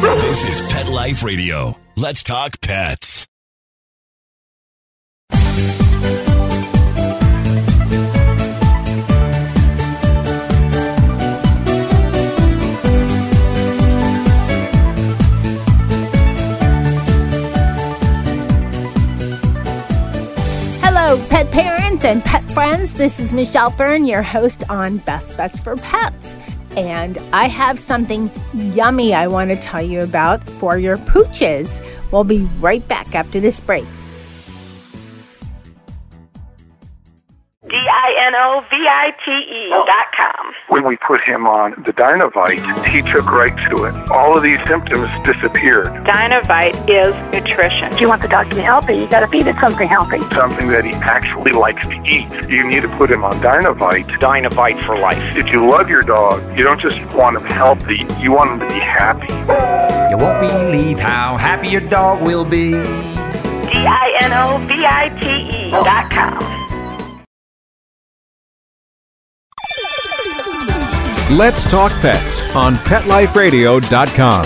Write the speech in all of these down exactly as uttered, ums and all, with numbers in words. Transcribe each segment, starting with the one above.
This is Pet Life Radio. Let's talk pets. Hello, pet parents and pet friends. This is Michelle Fern, your host on Best Bets for Pets. And I have something yummy I want to tell you about for your pooches. We'll be right back after this break. D I N O V I T E dot com. When we put him on the Dinovite, he took right to it. All of these symptoms disappeared. Dinovite is nutrition. If you want the dog to be healthy, you got to feed it something healthy. Something that he actually likes to eat. You need to put him on Dinovite. Dinovite for life. If you love your dog, you don't just want him healthy, you want him to be happy. You won't believe how happy your dog will be. D I N O V I T E dot com. Let's Talk Pets on pet life radio dot com.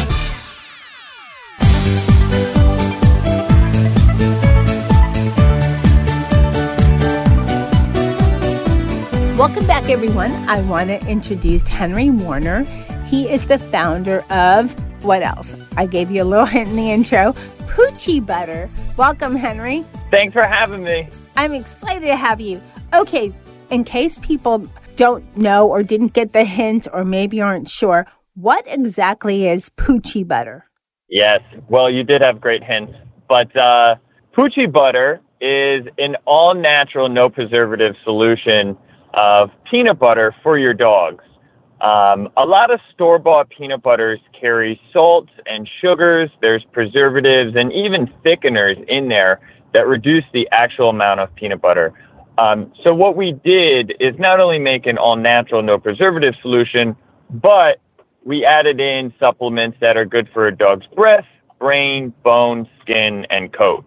Welcome back, everyone. I want to introduce Henry Warner. He is the founder of, what else? I gave you a little hint in the intro, Poochie Butter. Welcome, Henry. Thanks for having me. I'm excited to have you. Okay, in case people don't know or didn't get the hint or maybe aren't sure, what exactly is Poochie Butter? Yes, well, you did have great hints, but uh, Poochie Butter is an all-natural, no-preservative solution of peanut butter for your dogs. Um, a lot of store-bought peanut butters carry salts and sugars, there's preservatives and even thickeners in there that reduce the actual amount of peanut butter. Um, so what we did is not only make an all-natural, no-preservative solution, but we added in supplements that are good for a dog's breath, brain, bone, skin, and coat.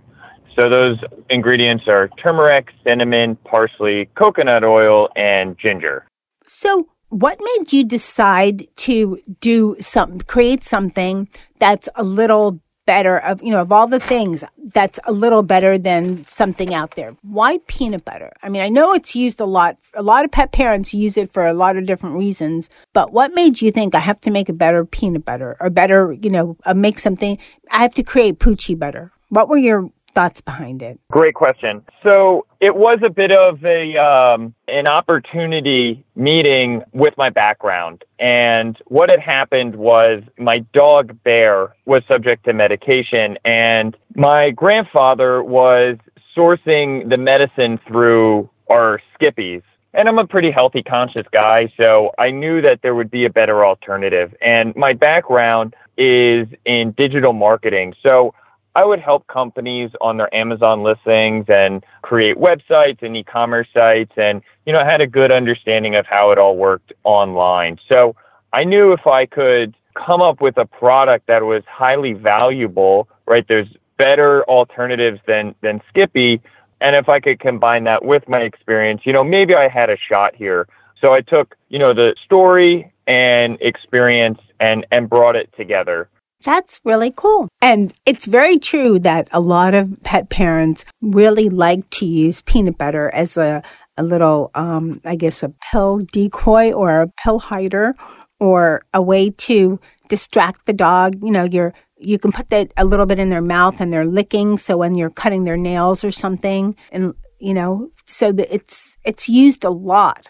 So those ingredients are turmeric, cinnamon, parsley, coconut oil, and ginger. So what made you decide to do some, create something that's a little better of, you know, of all the things that's a little better than something out there? Why peanut butter? I mean, I know it's used a lot. A lot of pet parents use it for a lot of different reasons, but what made you think I have to make a better peanut butter or better, you know, uh, make something, I have to create Poochie Butter? What were your thoughts behind it? Great question. So it was a bit of a um, an opportunity meeting with my background. And what had happened was my dog Bear was subject to medication, and my grandfather was sourcing the medicine through our Skippies. And I'm a pretty healthy conscious guy, so I knew that there would be a better alternative. And my background is in digital marketing. So I would help companies on their Amazon listings and create websites and e-commerce sites. And, you know, I had a good understanding of how it all worked online. So I knew if I could come up with a product that was highly valuable, right, there's better alternatives than, than Skippy. And if I could combine that with my experience, you know, maybe I had a shot here. So I took, you know, the story and experience and, and brought it together. That's really cool. And it's very true that a lot of pet parents really like to use peanut butter as a, a little, um, I guess, a pill decoy or a pill hider or a way to distract the dog. You know, you're, you can put that a little bit in their mouth and they're licking. So when you're cutting their nails or something, and, you know, so that it's, it's used a lot.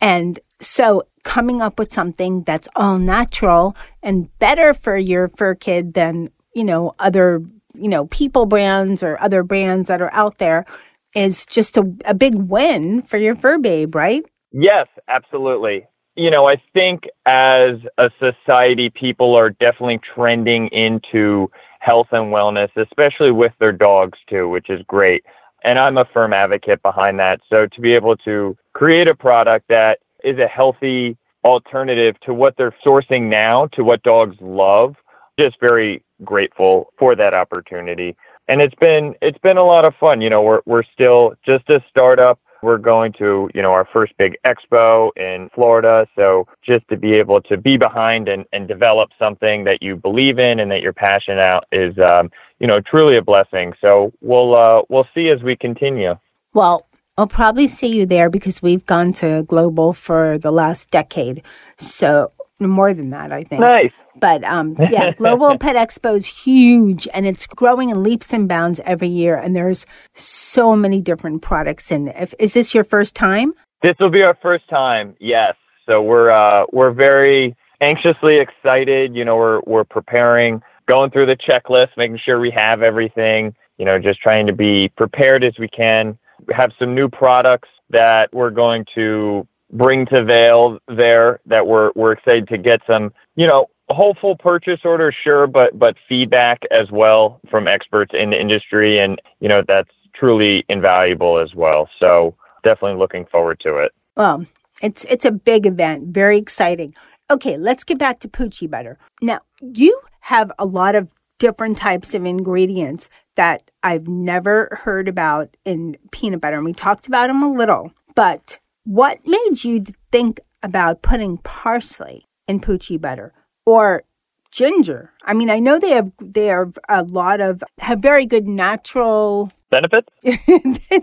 And so coming up with something that's all natural and better for your fur kid than, you know, other, you know, people brands or other brands that are out there is just a, a big win for your fur babe, right? Yes, absolutely. You know, I think as a society, people are definitely trending into health and wellness, especially with their dogs too, which is great. And I'm a firm advocate behind that. So to be able to create a product that is a healthy alternative to what they're sourcing now, to what dogs love, just very grateful for that opportunity. And it's been, it's been a lot of fun. You know, we're, we're still just a startup. We're going to, you know, our first big expo in Florida. So just to be able to be behind and, and develop something that you believe in and that you're passionate about is, um, you know, truly a blessing. So we'll uh, we'll see as we continue. Well, I'll probably see you there because we've gone to Global for the last decade. So more than that, I think. Nice. But um, yeah, Global Pet Expo is huge, and it's growing in leaps and bounds every year. And there's so many different products. And if, is this your first time? This will be our first time. Yes. So we're uh, we're very anxiously excited. You know, we're we're preparing, going through the checklist, making sure we have everything. You know, just trying to be prepared as we can. We have some new products that we're going to bring to Vail there that we're we're excited to get some. You know. Hopeful purchase order, sure, but but feedback as well from experts in the industry, and you know that's truly invaluable as well. So definitely looking forward to it. Well, it's it's a big event, very exciting. Okay, let's get back to Poochie Butter. Now you have a lot of different types of ingredients that I've never heard about in peanut butter, and we talked about them a little. But what made you think about putting parsley in Poochie Butter? Or ginger. I mean, I know they have they have a lot of have very good natural benefits.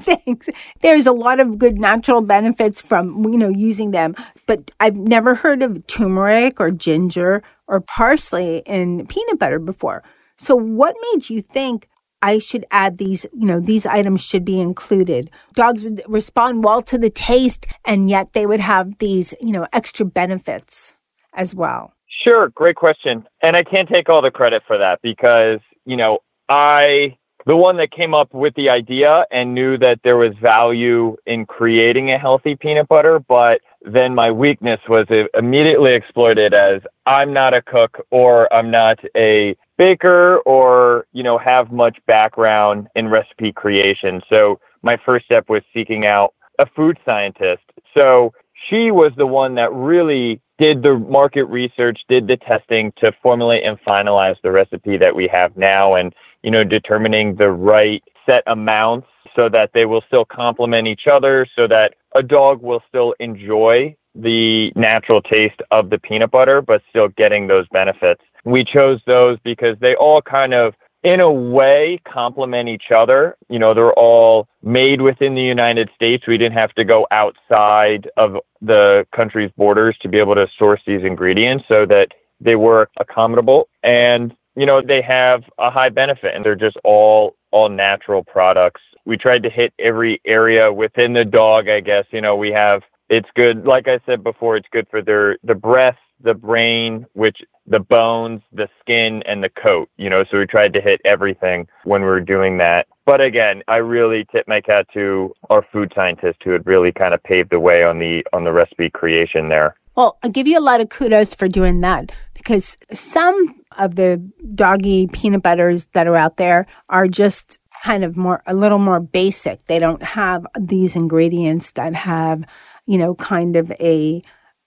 Thanks. There's a lot of good natural benefits from you know using them, but I've never heard of turmeric or ginger or parsley in peanut butter before. So, what made you think I should add these? You know, these items should be included. Dogs would respond well to the taste, and yet they would have these you know extra benefits as well. Sure. Great question. And I can't take all the credit for that because, you know, I, the one that came up with the idea and knew that there was value in creating a healthy peanut butter, but then my weakness was immediately exploited as I'm not a cook or I'm not a baker or, you know, have much background in recipe creation. So my first step was seeking out a food scientist. So she was the one that really did the market research, did the testing to formulate and finalize the recipe that we have now and, you know, determining the right set amounts so that they will still complement each other, so that a dog will still enjoy the natural taste of the peanut butter, but still getting those benefits. We chose those because they all kind of, in a way, complement each other. You know, they're all made within the United States. We didn't have to go outside of the country's borders to be able to source these ingredients so that they were accommodable. And, you know, they have a high benefit and they're just all, all natural products. We tried to hit every area within the dog, I guess. You know, we have, it's good, like I said before, it's good for their, the breath, the brain, which the bones, the skin, and the coat, you know, so we tried to hit everything when we were doing that. But again, I really tip my cat to our food scientist who had really kind of paved the way on the on the recipe creation there. Well, I'll give you a lot of kudos for doing that because some of the doggy peanut butters that are out there are just kind of more a little more basic. They don't have these ingredients that have, you know, kind of a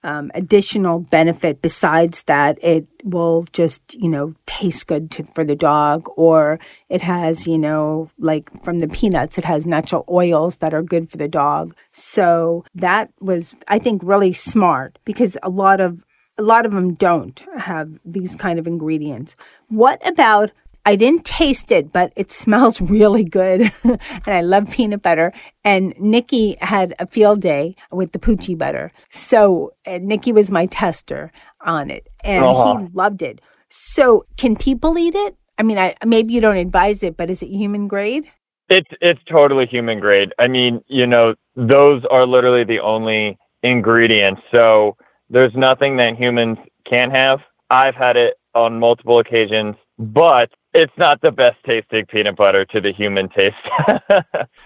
Um, additional benefit besides that it will just, you know, taste good to, for the dog, or it has, you know, like from the peanuts, it has natural oils that are good for the dog. So that was, I think, really smart because a lot of, a lot of them don't have these kind of ingredients. What about, I didn't taste it, but it smells really good. And I love peanut butter. And Nikki had a field day with the Poochie Butter. So uh, Nikki was my tester on it. And uh-huh. He loved it. So can people eat it? I mean, I, maybe you don't advise it, but is it human grade? It's, it's totally human grade. I mean, you know, those are literally the only ingredients. So there's nothing that humans can have. I've had it on multiple occasions, but it's not the best tasting peanut butter to the human taste.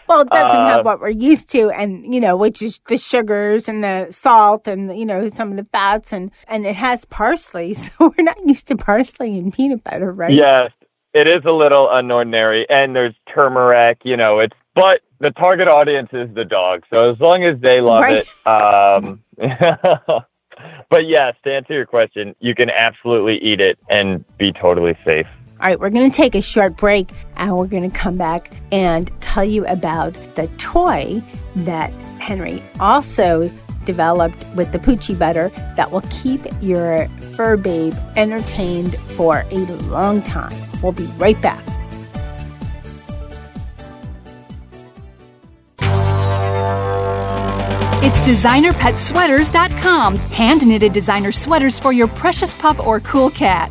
Well, it doesn't uh, have what we're used to, and, you know, which is the sugars and the salt and, you know, some of the fats, and, and it has parsley. So we're not used to parsley in peanut butter, right? Yes, it is a little unordinary. And there's turmeric, you know, it's, but the target audience is the dog. So as long as they love right? it, um, but yes, to answer your question, you can absolutely eat it and be totally safe. All right, we're going to take a short break and we're going to come back and tell you about the toy that Henry also developed with the Poochie Butter that will keep your fur babe entertained for a long time. We'll be right back. It's designer pet sweaters dot com. Hand-knitted designer sweaters for your precious pup or cool cat.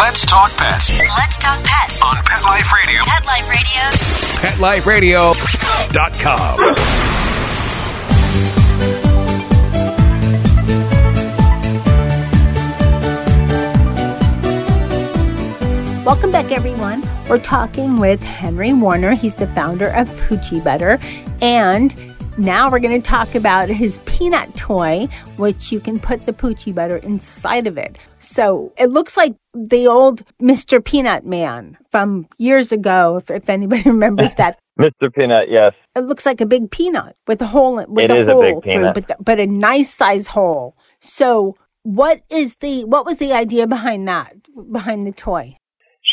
Let's talk pets. Let's talk pets. On Pet Life Radio. Pet Life Radio. pet life radio dot com. Welcome back, everyone. We're talking with Henry Warner. He's the founder of Poochie Butter. And now we're going to talk about his peanut toy, which you can put the Poochie Butter inside of it. So it looks like the old Mister Peanut Man from years ago, if, if anybody remembers that. Mister Peanut, yes. It looks like a big peanut with a hole in with it. It is hole a big peanut. Through, but, the, but a nice size hole. So what is the what was the idea behind that, behind the toy?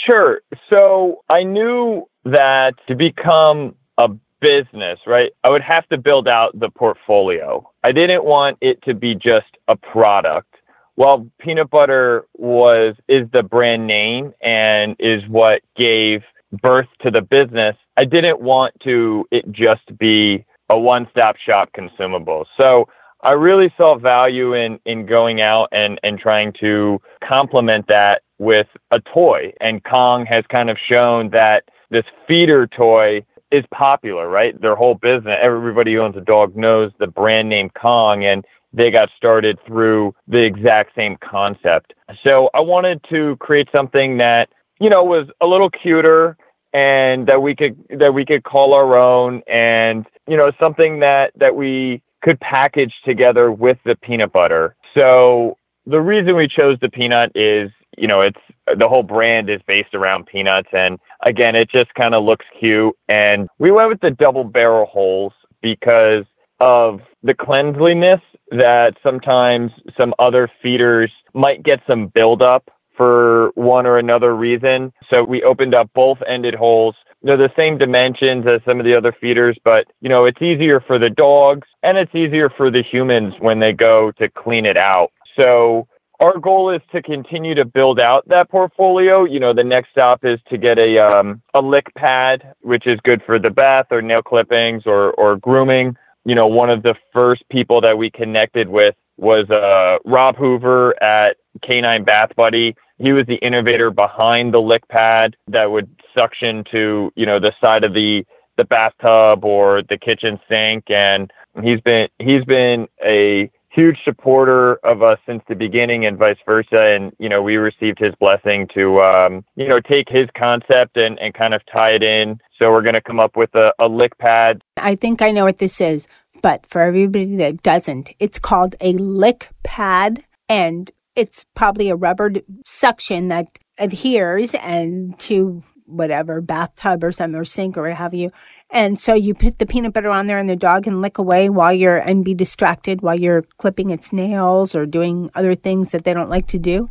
Sure. So I knew that to become a business, right, I would have to build out the portfolio. I didn't want it to be just a product. While peanut butter was is the brand name and is what gave birth to the business, I didn't want to it just be a one-stop shop consumable. So I really saw value in in going out and, and trying to complement that with a toy. And Kong has kind of shown that this feeder toy is popular, right? Their whole business, everybody who owns a dog knows the brand name Kong, and they got started through the exact same concept. So I wanted to create something that, you know, was a little cuter and that we could, that we could call our own, and, you know, something that, that we could package together with the peanut butter. So the reason we chose the peanut is, you know, it's the whole brand is based around peanuts. And again, it just kind of looks cute. And we went with the double barrel holes because of the cleanliness that sometimes some other feeders might get some buildup for one or another reason. So we opened up both ended holes. They're the same dimensions as some of the other feeders, but, you know, it's easier for the dogs and it's easier for the humans when they go to clean it out. So our goal is to continue to build out that portfolio. You know, the next stop is to get a um, a lick pad, which is good for the bath or nail clippings or, or grooming. You know, one of the first people that we connected with was uh, Rob Hoover at Canine Bath Buddy. He was the innovator behind the lick pad that would suction to, you know, the side of the, the bathtub or the kitchen sink. And he's been he's been a huge supporter of us since the beginning and vice versa. And, you know, we received his blessing to, um, you know, take his concept and, and kind of tie it in. So we're going to come up with a, a lick pad. I think I know what this is, but for everybody that doesn't, it's called a lick pad, and it's probably a rubber suction that adheres and to whatever bathtub or something or sink or what have you. And so you put the peanut butter on there and the dog can lick away while you're and be distracted while you're clipping its nails or doing other things that they don't like to do.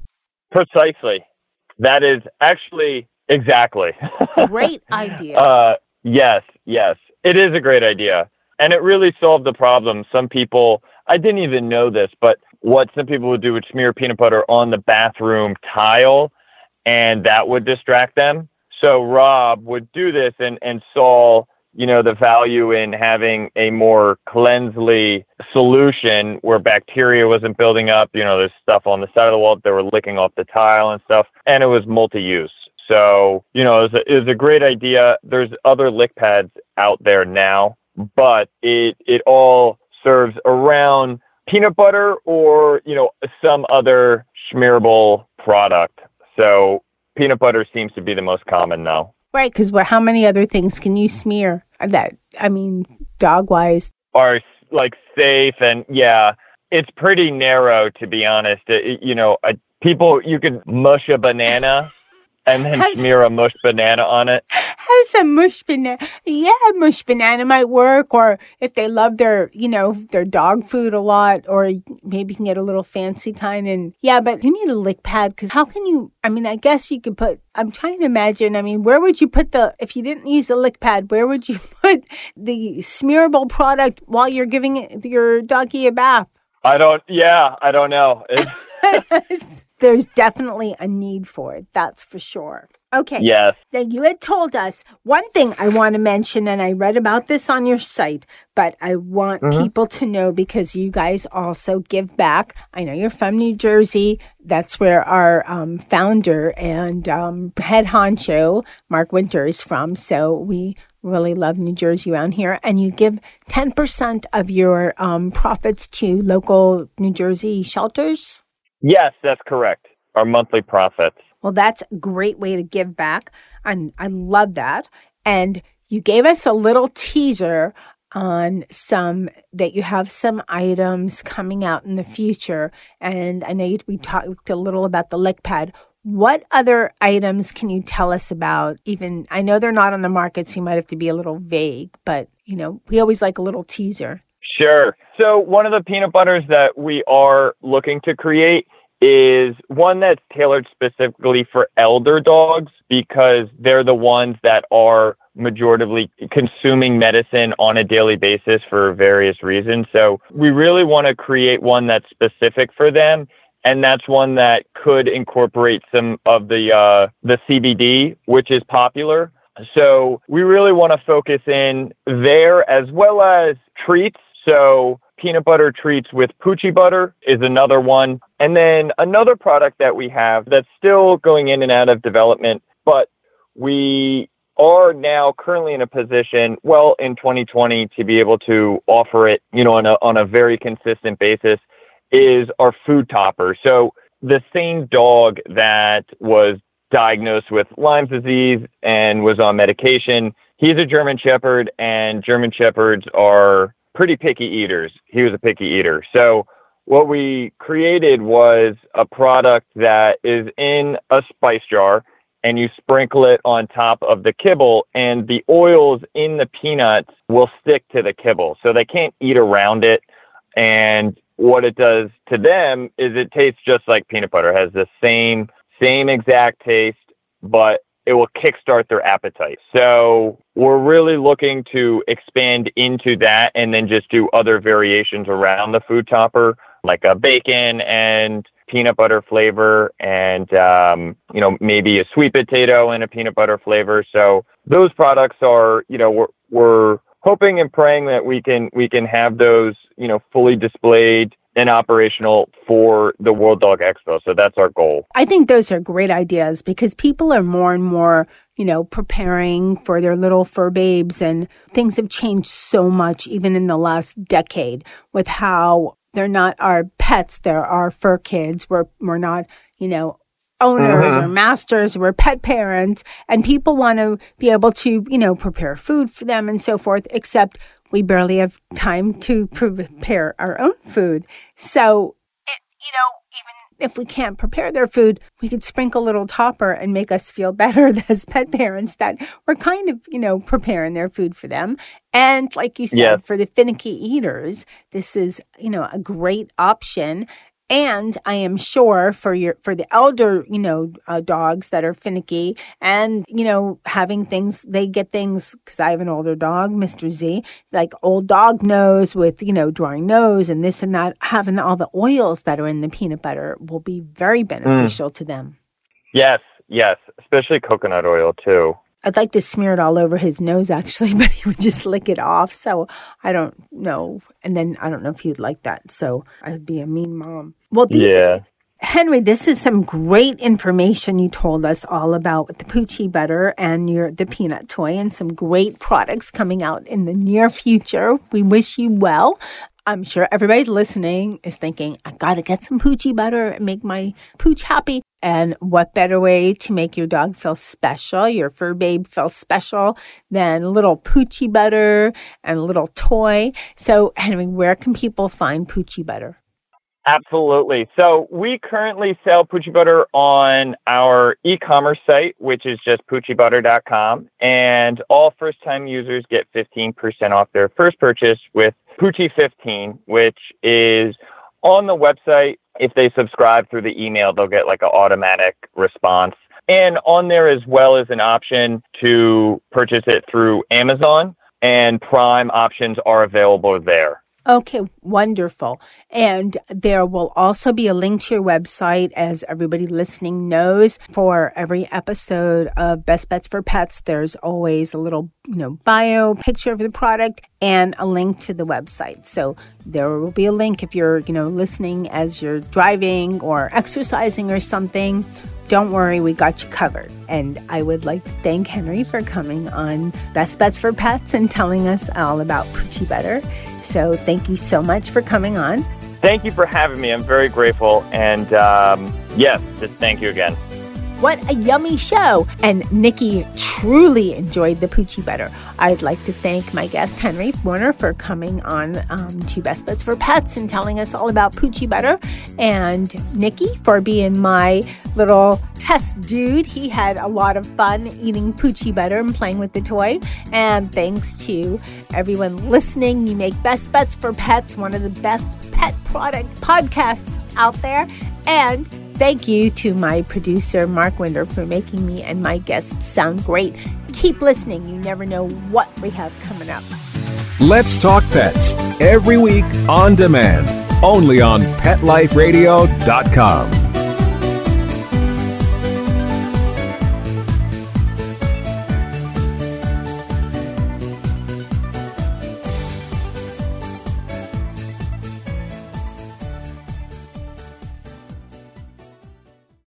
Precisely. That is actually exactly. Great idea. uh, yes, yes. It is a great idea. And it really solved the problem. Some people, I didn't even know this, but what some people would do would smear peanut butter on the bathroom tile and that would distract them. So Rob would do this and, and saw, you know, the value in having a more cleansely solution where bacteria wasn't building up. You know, there's stuff on the side of the wall that they were licking off the tile and stuff, and it was multi-use. So, you know, it was a, it was a great idea. There's other lick pads out there now, but it, it all serves around peanut butter or, you know, some other schmearable product. So peanut butter seems to be the most common now. Right, because how many other things can you smear that, I mean, dog-wise? Are, like, safe and, yeah, it's pretty narrow, to be honest. It, you know, uh, people, you could mush a banana and then have smear some, a mush banana on it. Have some mush banana. Yeah, mush banana might work. Or if they love their, you know, their dog food a lot, or maybe you can get a little fancy kind. And yeah, but you need a lick pad because how can you, I mean, I guess you could put, I'm trying to imagine, I mean, where would you put the, if you didn't use a lick pad, where would you put the smearable product while you're giving it, your doggy a bath? I don't, yeah, I don't know. It's... There's definitely a need for it. That's for sure. Okay. Yes. Now, you had told us one thing I want to mention, and I read about this on your site, but I want mm-hmm. people to know because you guys also give back. I know you're from New Jersey. That's where our um, founder and um, head honcho, Mark Winter, is from. So we really love New Jersey around here. And you give ten percent of your um, profits to local New Jersey shelters? Yes, that's correct. Our monthly profits. Well, that's a great way to give back. And I love that. And you gave us a little teaser on some that you have some items coming out in the future. And I know you, we talked a little about the lick pad. What other items can you tell us about? Even I know they're not on the market, so you might have to be a little vague. But, you know, we always like a little teaser. Sure. So one of the peanut butters that we are looking to create is one that's tailored specifically for elder dogs because they're the ones that are majoritively consuming medicine on a daily basis for various reasons. So we really want to create one that's specific for them. And that's one that could incorporate some of the uh, the C B D, which is popular. So we really want to focus in there as well as treats. So peanut butter treats with Poochie Butter is another one. And then another product that we have that's still going in and out of development, but we are now currently in a position, well, in twenty twenty, to be able to offer it, you know, on a, on a very consistent basis is our food topper. So the same dog that was diagnosed with Lyme disease and was on medication, he's a German Shepherd, and German Shepherds are pretty picky eaters. He was a picky eater. So what we created was a product that is in a spice jar and you sprinkle it on top of the kibble and the oils in the peanuts will stick to the kibble. So they can't eat around it. And what it does to them is it tastes just like peanut butter. It has the same, same exact taste, but it will kickstart their appetite. So we're really looking to expand into that and then just do other variations around the food topper, like a bacon and peanut butter flavor and, um, you know, maybe a sweet potato and a peanut butter flavor. So those products are, you know, we're, we're hoping and praying that we can, we can have those, you know, fully displayed and operational for the World Dog Expo. So that's our goal. I think those are great ideas because people are more and more, you know, preparing for their little fur babes, and things have changed so much even in the last decade with how they're not our pets, they're our fur kids. We're, we're not, you know, owners mm-hmm. or masters, we're pet parents, and people want to be able to, you know, prepare food for them and so forth, except we barely have time to prepare our own food. So, it, you know, even if we can't prepare their food, we could sprinkle a little topper and make us feel better as pet parents that we're kind of, you know, preparing their food for them. And like you said, yeah. for the finicky eaters, this is, you know, a great option. And I am sure for your for the elder, you know, uh, dogs that are finicky and, you know, having things, they get things, because I have an older dog, Mister Z, like old dog nose with, you know, drawing nose and this and that, having all the oils that are in the peanut butter will be very beneficial mm. to them. Yes, yes, especially coconut oil, too. I'd like to smear it all over his nose, actually, but he would just lick it off. So I don't know. And then I don't know if he'd like that. So I'd be a mean mom. Well, these, yeah. Henry, this is some great information you told us all about the Poochie Butter and your the peanut toy and some great products coming out in the near future. We wish you well. I'm sure everybody listening is thinking, I got to get some Poochie Butter and make my pooch happy. And what better way to make your dog feel special, your fur babe feel special, than little Poochie Butter and a little toy. So, Henry, where can people find Poochie Butter? Absolutely. So we currently sell Poochie Butter on our e-commerce site, which is just Poochie Butter dot com. And all first-time users get fifteen percent off their first purchase with Poochie fifteen, which is on the website. If they subscribe through the email, they'll get like an automatic response. And on there as well is an option to purchase it through Amazon, and Prime options are available there. Okay, wonderful. And there will also be a link to your website, as everybody listening knows. For every episode of Best Bets for Pets, there's always a little, you know, bio, picture of the product, and a link to the website. So there will be a link if you're, you know, listening as you're driving or exercising or something. Don't worry, we got you covered. And I would like to thank Henry for coming on Best Bets for Pets and telling us all about Poochie Butter. So thank you so much for coming on. Thank you for having me. I'm very grateful. And um, yes, just thank you again. What a yummy show. And Nikki truly enjoyed the Poochie Butter. I'd like to thank my guest, Henry Warner, for coming on um, to Best Bets for Pets and telling us all about Poochie Butter. And Nikki for being my little test dude. He had a lot of fun eating Poochie Butter and playing with the toy. And thanks to everyone listening. You make Best Bets for Pets one of the best pet product podcasts out there. And thank you to my producer, Mark Winter, for making me and my guests sound great. Keep listening. You never know what we have coming up. Let's Talk Pets, every week on demand, only on pet life radio dot com.